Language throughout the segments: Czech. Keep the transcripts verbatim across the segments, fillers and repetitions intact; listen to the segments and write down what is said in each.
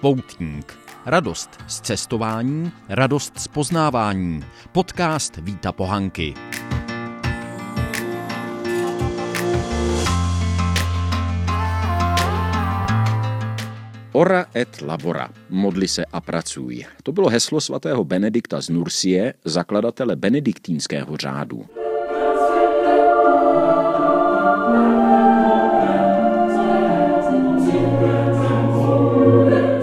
Poutník. Radost z cestování, radost z poznávání. Podcast Víta Pohanky. Ora et labora, modli se a pracuj. To bylo heslo svatého Benedikta z Nursie, zakladatele benediktínského řádu.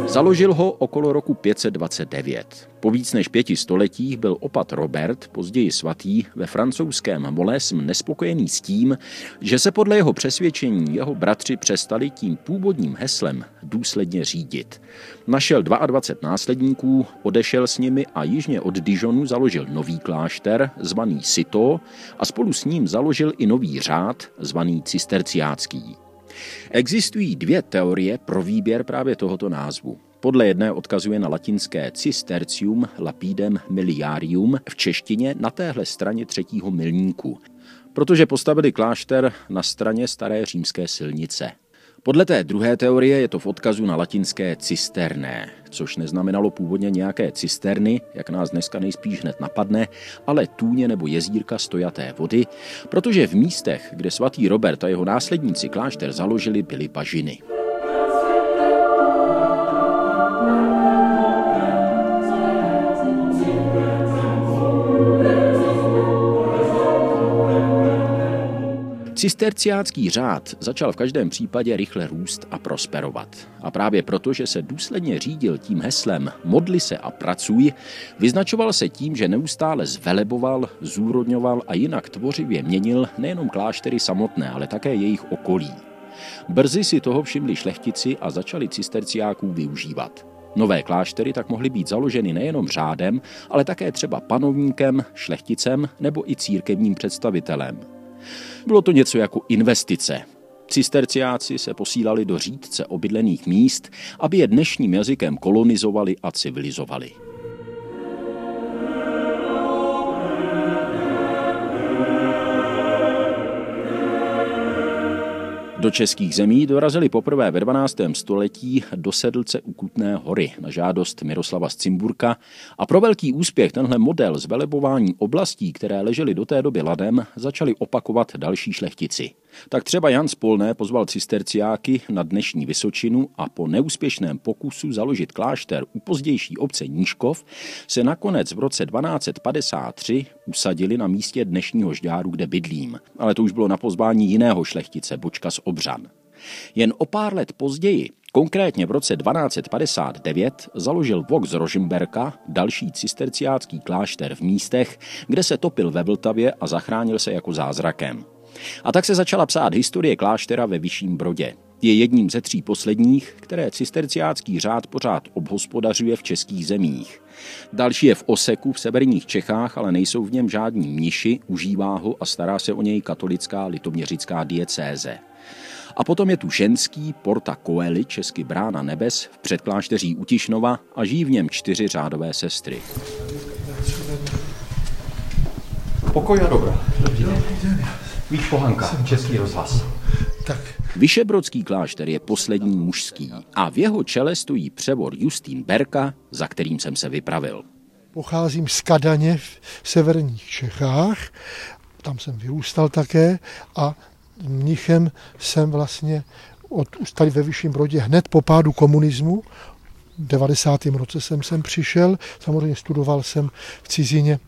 Založil ho okolo roku pět set dvacet devět. Po víc než pěti stoletích byl opat Robert, později svatý, ve francouzském Molesm nespokojený s tím, že se podle jeho přesvědčení jeho bratři přestali tím původním heslem důsledně řídit. Našel dvacet dva následníků, odešel s nimi a jižně od Dijonu založil nový klášter, zvaný Cito, a spolu s ním založil i nový řád, zvaný Cisterciácký. Existují dvě teorie pro výběr právě tohoto názvu. Podle jedné odkazuje na latinské cistercium lapidem miliarium, v češtině na téhle straně třetího milníku, protože postavili klášter na straně staré římské silnice. Podle té druhé teorie je to v odkazu na latinské cisterné, což neznamenalo původně nějaké cisterny, jak nás dneska nejspíš hned napadne, ale tůně nebo jezírka stojaté vody, protože v místech, kde svatý Robert a jeho následníci klášter založili, byly bažiny. Cisterciácký řád začal v každém případě rychle růst a prosperovat. A právě proto, že se důsledně řídil tím heslem modli se a pracuj, vyznačoval se tím, že neustále zveleboval, zúrodňoval a jinak tvořivě měnil nejenom kláštery samotné, ale také jejich okolí. Brzy si toho všimli šlechtici a začali cisterciáků využívat. Nové kláštery tak mohly být založeny nejenom řádem, ale také třeba panovníkem, šlechticem nebo i církevním představitelem. Bylo to něco jako investice. Cisterciáci se posílali do řídce obydlených míst, aby je dnešním jazykem kolonizovali a civilizovali. Do českých zemí dorazili poprvé ve dvanáctém století do Sedlce u Kutné Hory na žádost Miroslava z Cimburka a pro velký úspěch tenhle model zvelebování oblastí, které ležely do té doby ladem, začali opakovat další šlechtici. Tak třeba Jan Spolné pozval cisterciáky na dnešní Vysočinu a po neúspěšném pokusu založit klášter u pozdější obce Nížkov se nakonec v roce dvanáct set padesát tři usadili na místě dnešního Žďáru, kde bydlím. Ale to už bylo na pozvání jiného šlechtice, Bočka z Obřan. Jen o pár let později, konkrétně v roce dvanáct set padesát devět, založil Vok z Rožmberka, další cisterciácký klášter v místech, kde se topil ve Vltavě a zachránil se jako zázrakem. A tak se začala psát historie kláštera ve Vyšším Brodě. Je jedním ze tří posledních, které cisterciácký řád pořád obhospodařuje v českých zemích. Další je v Oseku v severních Čechách, ale nejsou v něm žádní mniši, užívá ho a stará se o něj katolická litoměřická diecéze. A potom je tu ženský Porta coeli, česky brána nebes, v předklášteří Utišnova a žijí v něm čtyři řádové sestry. Pokoj a dobra. Dobrý den. Vít Pohanka, Český rozhlas. Tak. Vyšebrodský klášter je poslední mužský a v jeho čele stojí převor Justin Berka, za kterým jsem se vypravil. Pocházím z Kadaně v severních Čechách, tam jsem vyrůstal také a mnichem jsem vlastně od, tady ve Vyšším Brodě hned po pádu komunismu. V devadesátém roce jsem sem přišel, samozřejmě studoval jsem v cizině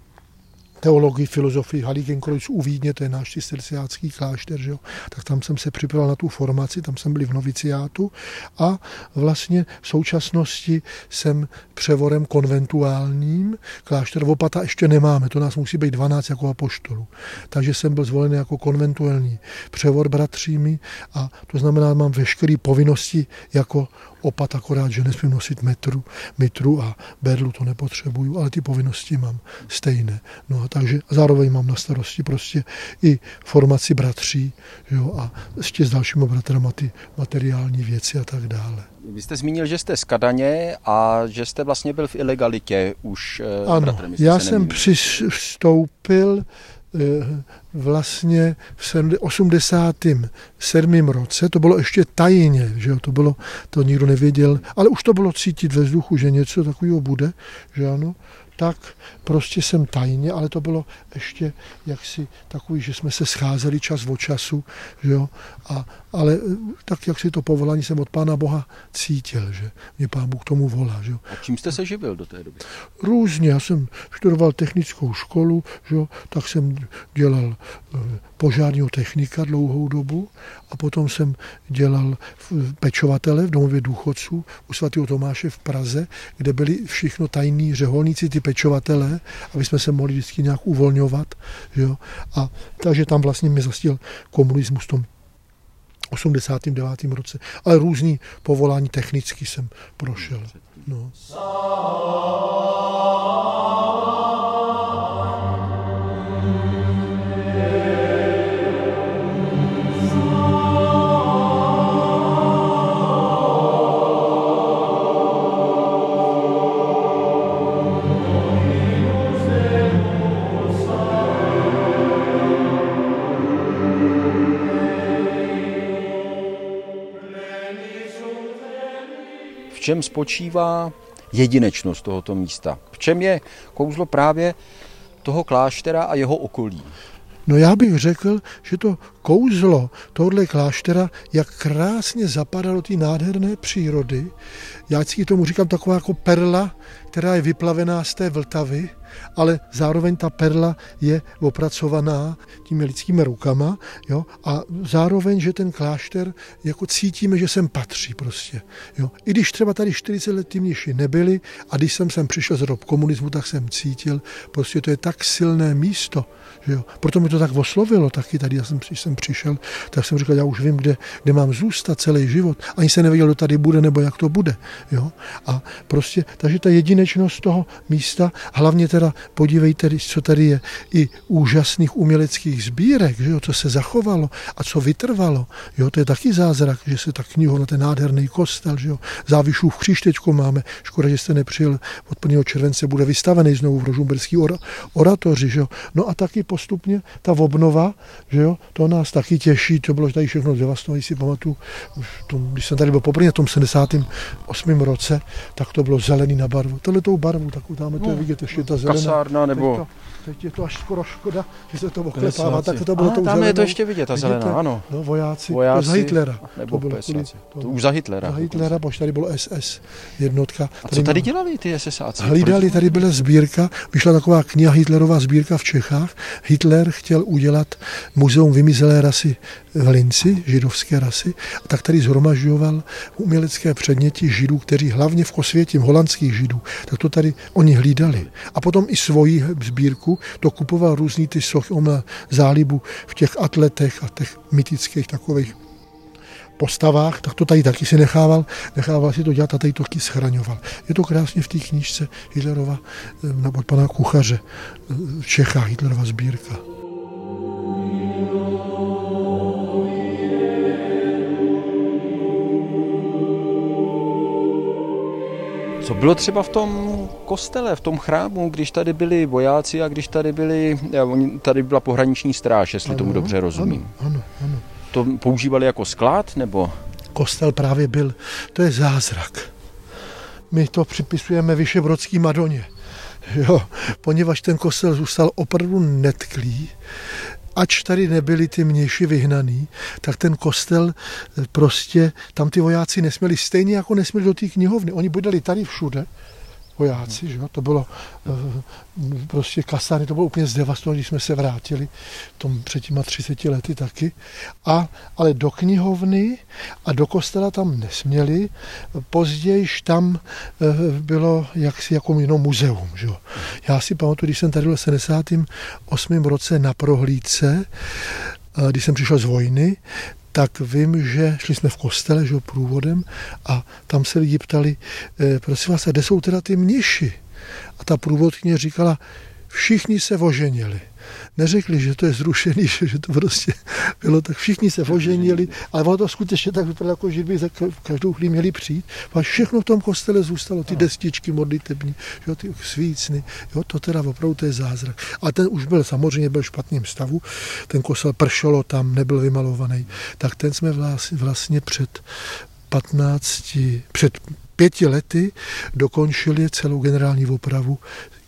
teologii, filozofii, Halíkenkreuz u Vídně, to je náš cisterciácký klášter, že jo? Tak tam jsem se připravil na tu formaci, tam jsem byl v noviciátu a vlastně v současnosti jsem převorem konventuálním, klášter Opata ještě nemáme, to nás musí být dvanáct jako apoštolů, takže jsem byl zvolen jako konventuální převor bratřími a to znamená, mám veškeré povinnosti jako opat, akorát, že nesmím nosit metru, mitru a berlu, to nepotřebuju, ale ty povinnosti mám stejné. No a takže zároveň mám na starosti prostě i formaci bratří, jo, a ještě s dalšími bratrama ty materiální věci a tak dále. Vy jste zmínil, že jste z Kadaně a že jste vlastně byl v ilegalitě už. Ano, bratrem, já jsem nemýl. přistoupil vlastně v osmdesátém sedmém roce, to bylo ještě tajně, že jo, to bylo, to nikdo nevěděl, ale už to bylo cítit ve vzduchu, že něco takového bude, že ano, tak prostě jsem tajně, ale to bylo ještě jaksi takový, že jsme se scházeli čas od času, že jo, a, ale tak jak si to povolání jsem od Pána Boha cítil, že mě Pán Bůh k tomu volá, že jo. A čím jste se živil do té doby? Různě, já jsem študoval technickou školu, že jo, tak jsem dělal požárního technika dlouhou dobu a potom jsem dělal pečovatele v domově důchodců u svatého Tomáše v Praze, kde byli všichni tajní řeholníci, ty pečovatelé, aby jsme se mohli vždycky nějak uvolňovat. Jo? A takže tam vlastně mě zastihl komunismus v tom osmdesátém devátém roce. Ale různý povolání technicky jsem prošel. No. V čem spočívá jedinečnost tohoto místa? V čem je kouzlo právě toho kláštera a jeho okolí? No já bych řekl, že to kouzlo tohoto kláštera, jak krásně zapadalo té nádherné přírody. Já si tomu říkám taková jako perla, která je vyplavená z té Vltavy, ale zároveň ta perla je opracovaná těmi lidskými rukama, jo, a zároveň, že ten klášter, jako cítíme, že sem patří prostě, jo. I když třeba tady čtyřicet let ty mniši nebyli a když jsem sem přišel z dob komunismu, tak jsem cítil, prostě to je tak silné místo, že jo. Proto mi to tak oslovilo taky tady, já jsem, když jsem přišel, tak jsem říkal, já už vím, kde, kde mám zůstat celý život, ani se nevěděl, kdo tady bude nebo jak to bude, jo. A prostě, takže ta jedinečnost toho místa, hlavně ten podívejte, co tady je, i úžasných uměleckých sbírek, že jo, co se zachovalo a co vytrvalo. Jo, to je taky zázrak, že se ta knihovna, ten nádherný kostel, že jo, Závišův kříž teďko máme, škoda, že jste nepřijel, od prvního července bude vystavený znovu v Rožmberský oratoři, že jo. No a taky postupně ta obnova, že jo, to nás taky těší, to bylo tady všechno devastované, si pamatuju, když jsem tady byl poprvé v tom sedmdesátém osmém roce, tak to bylo zelený na barvu, tohletou barvu, takovou dáme, to je vidět, ještě ta zelená. Kasárna nebo... Teď, to, teď je to až skoro škoda, že se to oklepává. Tak to bylo, a, tou tam zelenou, je to ještě vidět, ta zelená, vidíte? Ano. No, vojáci, vojáci, to za Hitlera. Nebo to bylo, pesnáci, to, to už za Hitlera. Za Hitlera, protože tady bylo S S jednotka. A co tady dělali ty SSáci? Hlídali, tady byla sbírka, vyšla taková kniha, Hitlerová sbírka v Čechách. Hitler chtěl udělat muzeum vymizelé rasy v Linci, židovské rasy, a tak tady zhromažďoval umělecké předměty židů, kteří hlavně v Osvětím, holandských židů, tak to tady oni hlídali. A potom i svoji sbírku, to kupoval různý ty sochy, on měl zálibu v těch atletech a těch mytických takových postavách, tak to tady taky si nechával, nechával si to dělat a tady to taky schraňoval. Je to krásně v té knížce Hitlerova, nebo pana Kuchaře v Čechách, Hitlerova sbírka. Co bylo třeba v tom kostele, v tom chrámu, když tady byli vojáci a když tady byli, tady byla pohraniční stráž, jestli ano, tomu dobře rozumím. Ano, ano, ano. To používali jako sklad, nebo? Kostel právě byl, to je zázrak. My to připisujeme Vyšebrodský Madoně, jo, poněvadž ten kostel zůstal opravdu netklý. Ač tady nebyli ty mniši vyhnaný, tak ten kostel prostě, tam ty vojáci nesměli, stejně jako nesměli do té knihovny. Oni bydleli tady všude, vojáci, že jo, to bylo prostě kasárny, to bylo úplně zdevastované, když jsme se vrátili tom před těma třiceti lety taky. A, ale do knihovny a do kostela tam nesměli, pozdějiž tam bylo jaksi jako jenom muzeum, že jo. Já si pamatuju, když jsem tady byl v sedmdesátém osmém roce na prohlídce, když jsem přišel z vojny, tak vím, že šli jsme v kostele, že jo, průvodem a tam se lidi ptali, prosím vás, kde jsou teda ty mniši? A ta průvodkyně říkala, Všichni se oženili. Neřekli, že to je zrušený, že to prostě bylo tak. Všichni se oženili, ale ono to skutečně tak vypadalo, jako že by za každou chvíli měli přijít. A všechno v tom kostele zůstalo, ty destičky modlitební, jo, ty svícny, jo, to teda opravdu to je zázrak. A ten už byl samozřejmě byl v špatném stavu, ten kostel pršelo tam, nebyl vymalovaný. Tak ten jsme vlastně před patnácti, před pěti lety dokončili celou generální opravu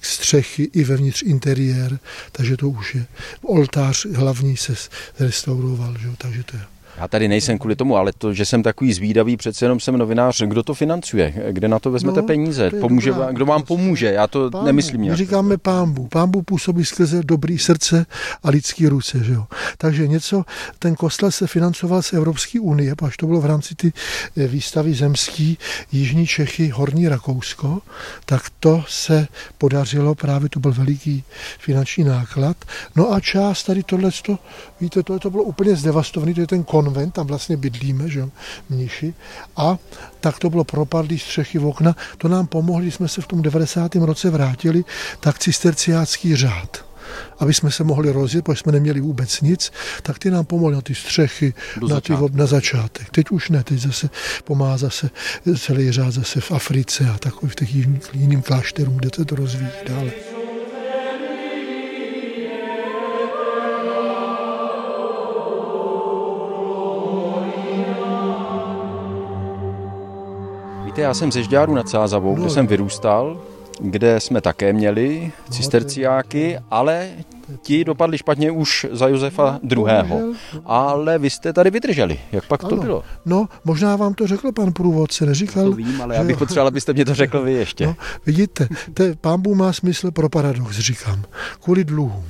střechy i vevnitř interiér, takže to už je. Oltář hlavní se restauroval, že? Takže to je. Já tady nejsem kvůli tomu, ale to, že jsem takový zvídavý, přece jenom jsem novinář, kdo to financuje, kde na to vezmete no, peníze, to pomůže, dobrá, kdo vám pomůže, já to pámbu, nemyslím nějak. My říkáme pámbu, pámbu působí skrze dobrý srdce a lidský ruce, že jo. Takže něco, ten kostel se financoval z Evropské unie, až to bylo v rámci ty výstavy zemský, Jižní Čechy, Horní Rakousko, tak to se podařilo, právě to byl veliký finanční náklad. No a část tady tohleto, víte, tohle to bylo úplně zdevastovaný, to je ten konvent, tam vlastně bydlíme, že jo, mniši. A tak to bylo propadlý střechy v okna. To nám pomohli, když jsme se v tom devadesátém roce vrátili, tak cisterciácký řád. Aby jsme se mohli rozjet, protože jsme neměli vůbec nic, tak ty nám pomohli na ty střechy, na, ty, na začátek. Teď už ne, teď zase pomáhá zase celý řád zase v Africe a takových těch jiným klášterům, kde to rozvíjí dále. Víte, já jsem ze Žďáru nad Sázavou, no, kde jsem vyrůstal, kde jsme také měli cisterciáky, ale ti dopadli špatně už za Josefa druhého. Ale vy jste tady vydrželi. Jak pak ano, to bylo? No, možná vám to řekl pan průvodce, neříkal. To vím, ale já bych potřeboval, abyste mě to řekl vy ještě. No, vidíte, pánbůh má smysl pro paradox, říkám, kvůli dluhům.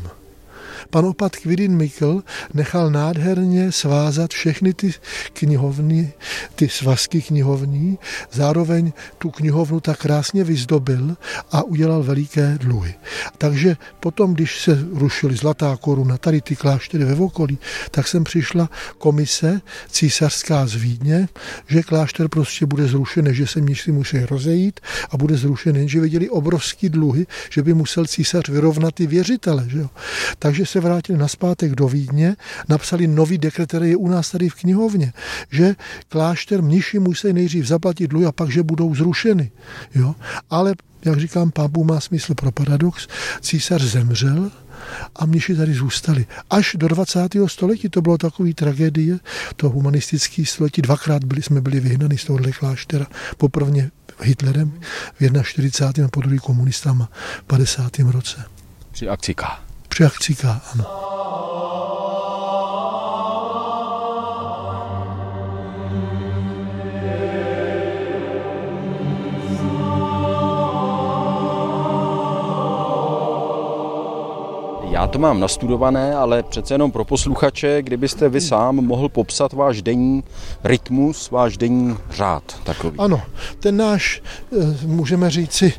Pan opat Kvidin Mikl nechal nádherně svázat všechny ty knihovny, ty svazky knihovní, zároveň tu knihovnu tak krásně vyzdobil a udělal veliké dluhy. Takže potom, když se rušily Zlatá koruna, tady ty kláštery ve okolí, tak sem přišla komise císařská z Vídně, že klášter prostě bude zrušen, že se mniši musí rozejít a bude zrušen, jenže viděli obrovský dluhy, že by musel císař vyrovnat ty věřitele. Že jo? Takže se vrátili nazpátek do Vídně, napsali nový dekret, který je u nás tady v knihovně, že klášter mniši musí nejdřív zaplatit dluhy a pak, že budou zrušeny. Jo? Ale, jak říkám, pápu má smysl pro paradox, císař zemřel a mniši tady zůstali. Až do dvacátého století to bylo takový tragédie, to humanistické století, dvakrát byli, jsme byli vyhnaní z tohohle kláštera, poprvně Hitlerem v čtyřicátém prvním a po druhý komunistama v padesátém roce. Při akci K. Při akci K, ano. Já to mám nastudované, ale přece jenom pro posluchače, kdybyste vy sám mohl popsat váš denní rytmus, váš denní řád takový. Ano, ten náš, můžeme říci,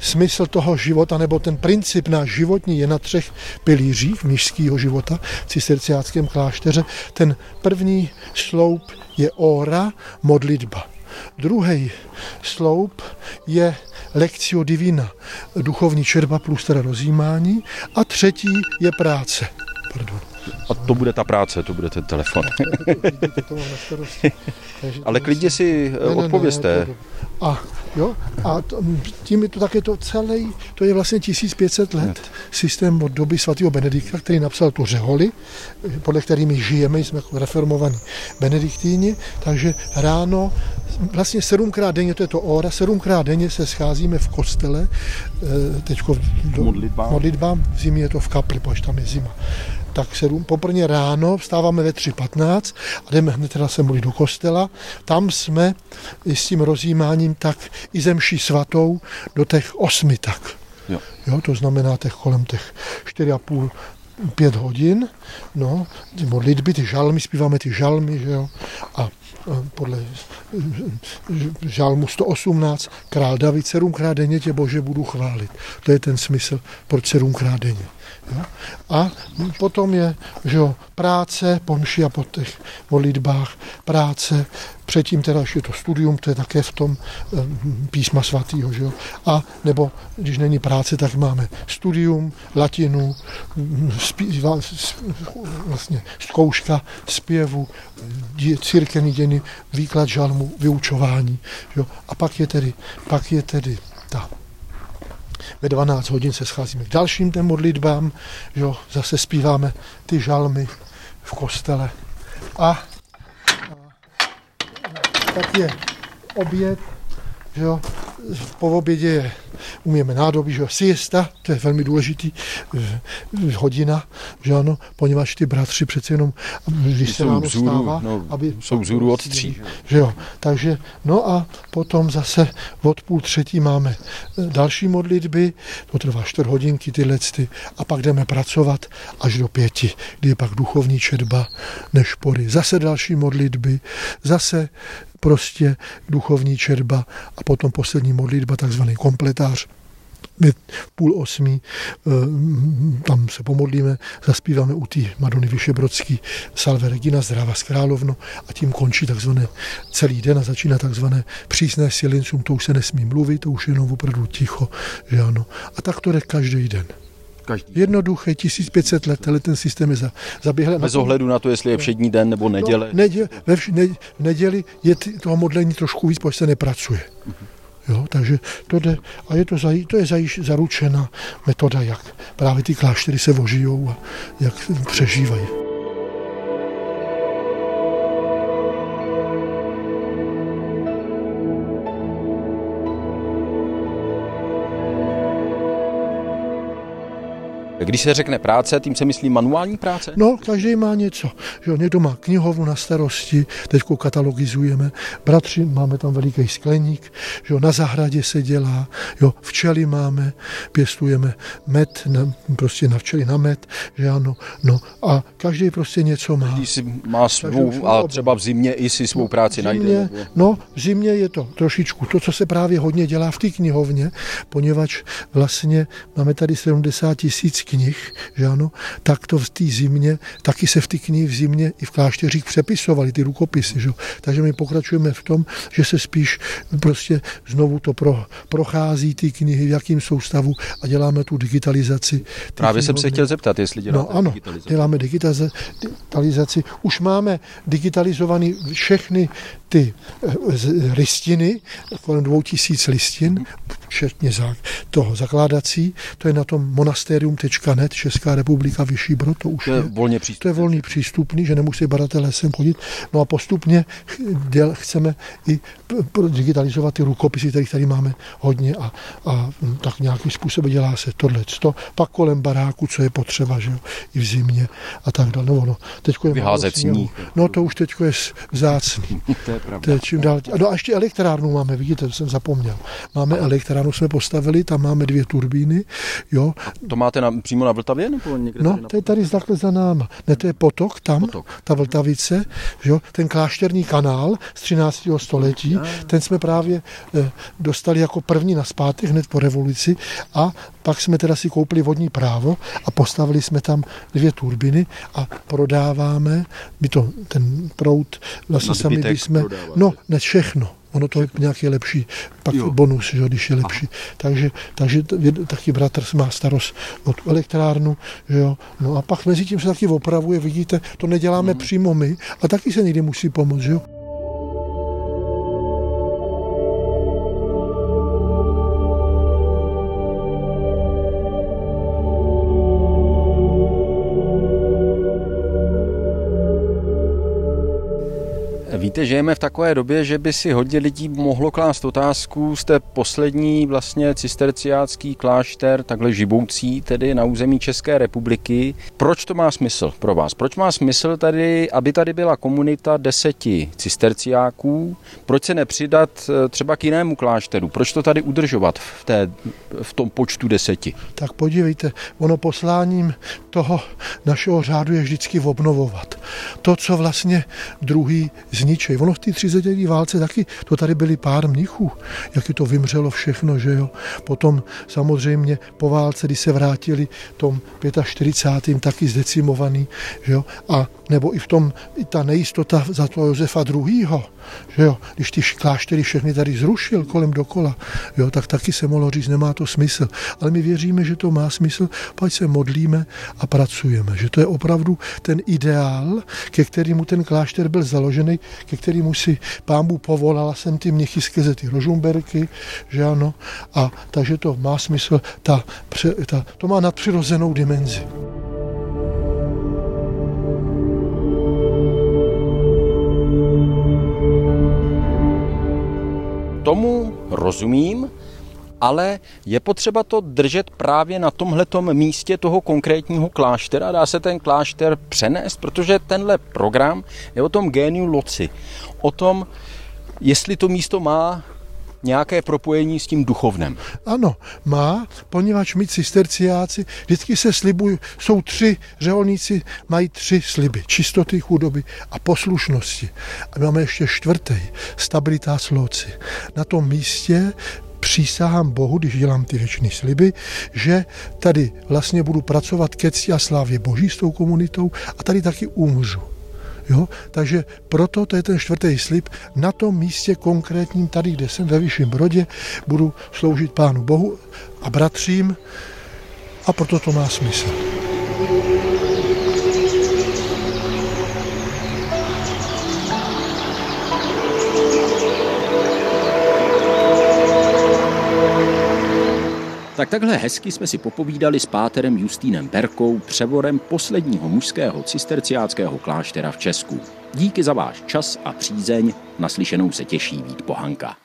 smysl toho života, nebo ten princip náš životní je na třech pilířích mnišského života v cisterciáckém klášteře. Ten první sloup je óra, modlitba. Druhý sloup je lectio divina, duchovní čerba plus teda rozjímání. A třetí je práce. Pardon. A to bude ta práce, to bude ten telefon. Ale klidně si odpovězte. A, jo, a tím je to také to celé, to je vlastně tisíc pět set let systém od doby svatého Benedikta, který napsal tu řeholi, podle kterými žijeme, jsme jako reformovaní benediktíni, takže ráno, vlastně sedmkrát denně, to je to óra, sedmkrát denně se scházíme v kostele, teďko modlitbám. modlitbám, v zimě je to v kapli, protože tam je zima. Tak sedm, poprvé ráno, vstáváme ve tři patnáct a jdeme hned teda se modlit do kostela. Tam jsme s tím rozjímáním tak i zemší svatou do těch osmi tak. Jo. Jo, to znamená těch kolem těch čtyři a půl, pět hodin. No, ty modlitby, ty žalmy, zpíváme ty žalmy, že jo, a podle žalmu sto osmnáct, král David, sedmkrát denně tě Bože budu chválit. To je ten smysl, proč sedmkrát denně. Jo? A potom je, že jo, práce, pomši a po těch modlitbách práce, Předtím teda ještě to studium, to je také v tom písma svatýho, že jo? A nebo když není práce, tak máme studium, latinu, zpíva, vlastně zkouška zpěvu, dě, církevní dějiny, výklad žalmu, vyučování. Že jo? A pak je tedy, pak je tedy ta... Ve dvanáct hodin se scházíme k dalším těm modlitbám, jo? Zase zpíváme ty žalmy v kostele. A tak je oběd, že jo, po obědě je, umíme nádobí, že jo, siesta, to je velmi důležitý hodina, že ano, poněvadž ty bratři přece jenom, když se ráno stává, no, aby... Jsou vzhůru od tří. Že jo, takže, no a potom zase od půl třetí máme další modlitby, to trvá čtvrt hodinky tyhle ty, a pak jdeme pracovat až do pěti, kdy je pak duchovní četba, nešpory, zase další modlitby, zase prostě duchovní četba a potom poslední modlitba, takzvaný kompletář. My půl osmí tam se pomodlíme, zaspíváme u té Madony Vyšebrodský Salve Regina, zdráva z královno, a tím končí takzvané celý den a začíná takzvané přísné silencium, to už se nesmí mluvit, to už je jenom opravdu ticho, že ano. A tak to jde každý den. Každý. Jednoduché, tisíc pět set let, ten systém je za, zaběhl. Bez ohledu na to, jestli je všední den nebo neděle. No, neděle ve vš, ne, v neděli je t, toho modlení trošku víc, protože se nepracuje. Jo, takže to jde, a je to, za, to je za, zaručená metoda, jak právě ty kláštery se ožijou a jak přežívají. Když se řekne práce, tím se myslí manuální práce? No, každý má něco. Jo, někdo má knihovnu na starosti, teď katalogizujeme. Bratři, máme tam veliký skleník, jo, na zahradě se dělá, jo, včely máme, pěstujeme med, na, prostě na včely na med, že ano, no a každý prostě něco má. Každý si má svou, a třeba v zimě i si svou práci zimě, najde. Nebo... No, v zimě je to trošičku to, co se právě hodně dělá v té knihovně, poněvadž vlastně máme tady sedmdesát tisíc knih, že ano, tak to v té zimě, taky se v té knihy v zimě i v klášteřích přepisovaly ty rukopisy, že? Takže my pokračujeme v tom, že se spíš prostě znovu to pro, prochází ty knihy, v jakým soustavu, a děláme tu digitalizaci. Právě jsem se chtěl zeptat, jestli děláme no, ano, digitalizaci. Děláme digitalizaci. Už máme digitalizovaný všechny ty listiny, kolem dvou tisíc listin, včetně toho zakládací, to je na tom monasterium tečka net, Česká republika, Vyšší Brod, to už to je, je volně přístupný. To je volný přístupný, že nemusí badatelé sem chodit. No a postupně děl, chceme i digitalizovat ty rukopisy, kterých tady máme hodně, a, a tak nějakým způsobem dělá se tohleto. Pak kolem baráku, co je potřeba, že jo, i v zimě a tak dále. No, no, teďko je vyházet sníh. No to už teďko je vzácný. To je pravda. To je čím dál. No a ještě elektrárnu máme, vidíte, to jsem zapomněl. Máme elektrárnu, jsme postavili, tam máme dvě turbíny, jo. To máte na, přímo na Vltavě? Nebo někde no, tady na... to je tady takhle za náma. Ne, to je potok tam, potok. Ta Vltavice, jo, ten klášterní kanál z třináctého století, ten jsme právě eh, dostali jako první nazpátek hned po revoluci, a pak jsme teda si koupili vodní právo a postavili jsme tam dvě turbiny a prodáváme, my to, ten proud vlastně sami jsme, no, ne všechno. Ono to je nějaký lepší, pak jo. Bonus, že, když je lepší. Takže, takže taky bratr má starost od elektrárnu, že jo. No a pak mezi tím se taky opravuje, vidíte, to neděláme mm. přímo my, a taky se někdy musí pomoct, že jo. Víte, žijeme v takové době, že by si hodně lidí mohlo klást otázku, jste poslední vlastně cisterciácký klášter, takhle živoucí, tedy na území České republiky. Proč to má smysl pro vás? Proč má smysl tady, aby tady byla komunita deseti cisterciáků? Proč se nepřidat třeba k jinému klášteru? Proč to tady udržovat v, té, v tom počtu deseti? Tak podívejte, ono posláním toho našeho řádu je vždycky obnovovat. To, co vlastně druhý z nich. Ono v té třicetileté válce taky, to tady byli pár mnichů, jak to vymřelo všechno, že jo. Potom samozřejmě po válce, kdy se vrátili tom čtyřicátém pátém taky zdecimovaný, že jo. A nebo i v tom i ta nejistota za toho Josefa druhého., že jo, když ty kláštery všechny tady zrušil kolem dokola, jo, tak taky se mohlo říct, nemá to smysl. Ale my věříme, že to má smysl, pak se modlíme a pracujeme, že to je opravdu ten ideál, ke kterému ten klášter byl založený, ke kterému si Pán Bůh povolala sem ty mnichy skrze ty Rožmberky, že ano, a takže to má smysl, ta, ta, to má nadpřirozenou dimenzi. Tomu rozumím, ale je potřeba to držet právě na tomhletom místě toho konkrétního kláštera. Dá se ten klášter přenést, protože tenhle program je o tom géniu loci. O tom, jestli to místo má nějaké propojení s tím duchovnem. Ano, má, poněvadž my cisterciáci vždycky se slibují, jsou tři řeholníci, mají tři sliby, čistoty, chudoby a poslušnosti. A máme ještě čtvrtý, stabilitas loci. Na tom místě přísahám Bohu, když dělám ty věčné sliby, že tady vlastně budu pracovat ke cti a slávě Boží s tou komunitou a tady taky umřu. Jo? Takže proto to je ten čtvrtý slib. Na tom místě konkrétním, tady, kde jsem ve Vyšším Brodě, budu sloužit Pánu Bohu a bratřím a proto to má smysl. Tak takhle hezky jsme si popovídali s páterem Justinem Berkou, převorem posledního mužského cisterciáckého kláštera v Česku. Díky za váš čas a přízeň, naslyšenou se těší Vít Pohanka.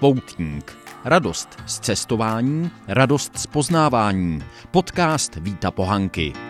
Poutník. Radost z cestování, radost z poznávání. Podcast Víta Pohanky.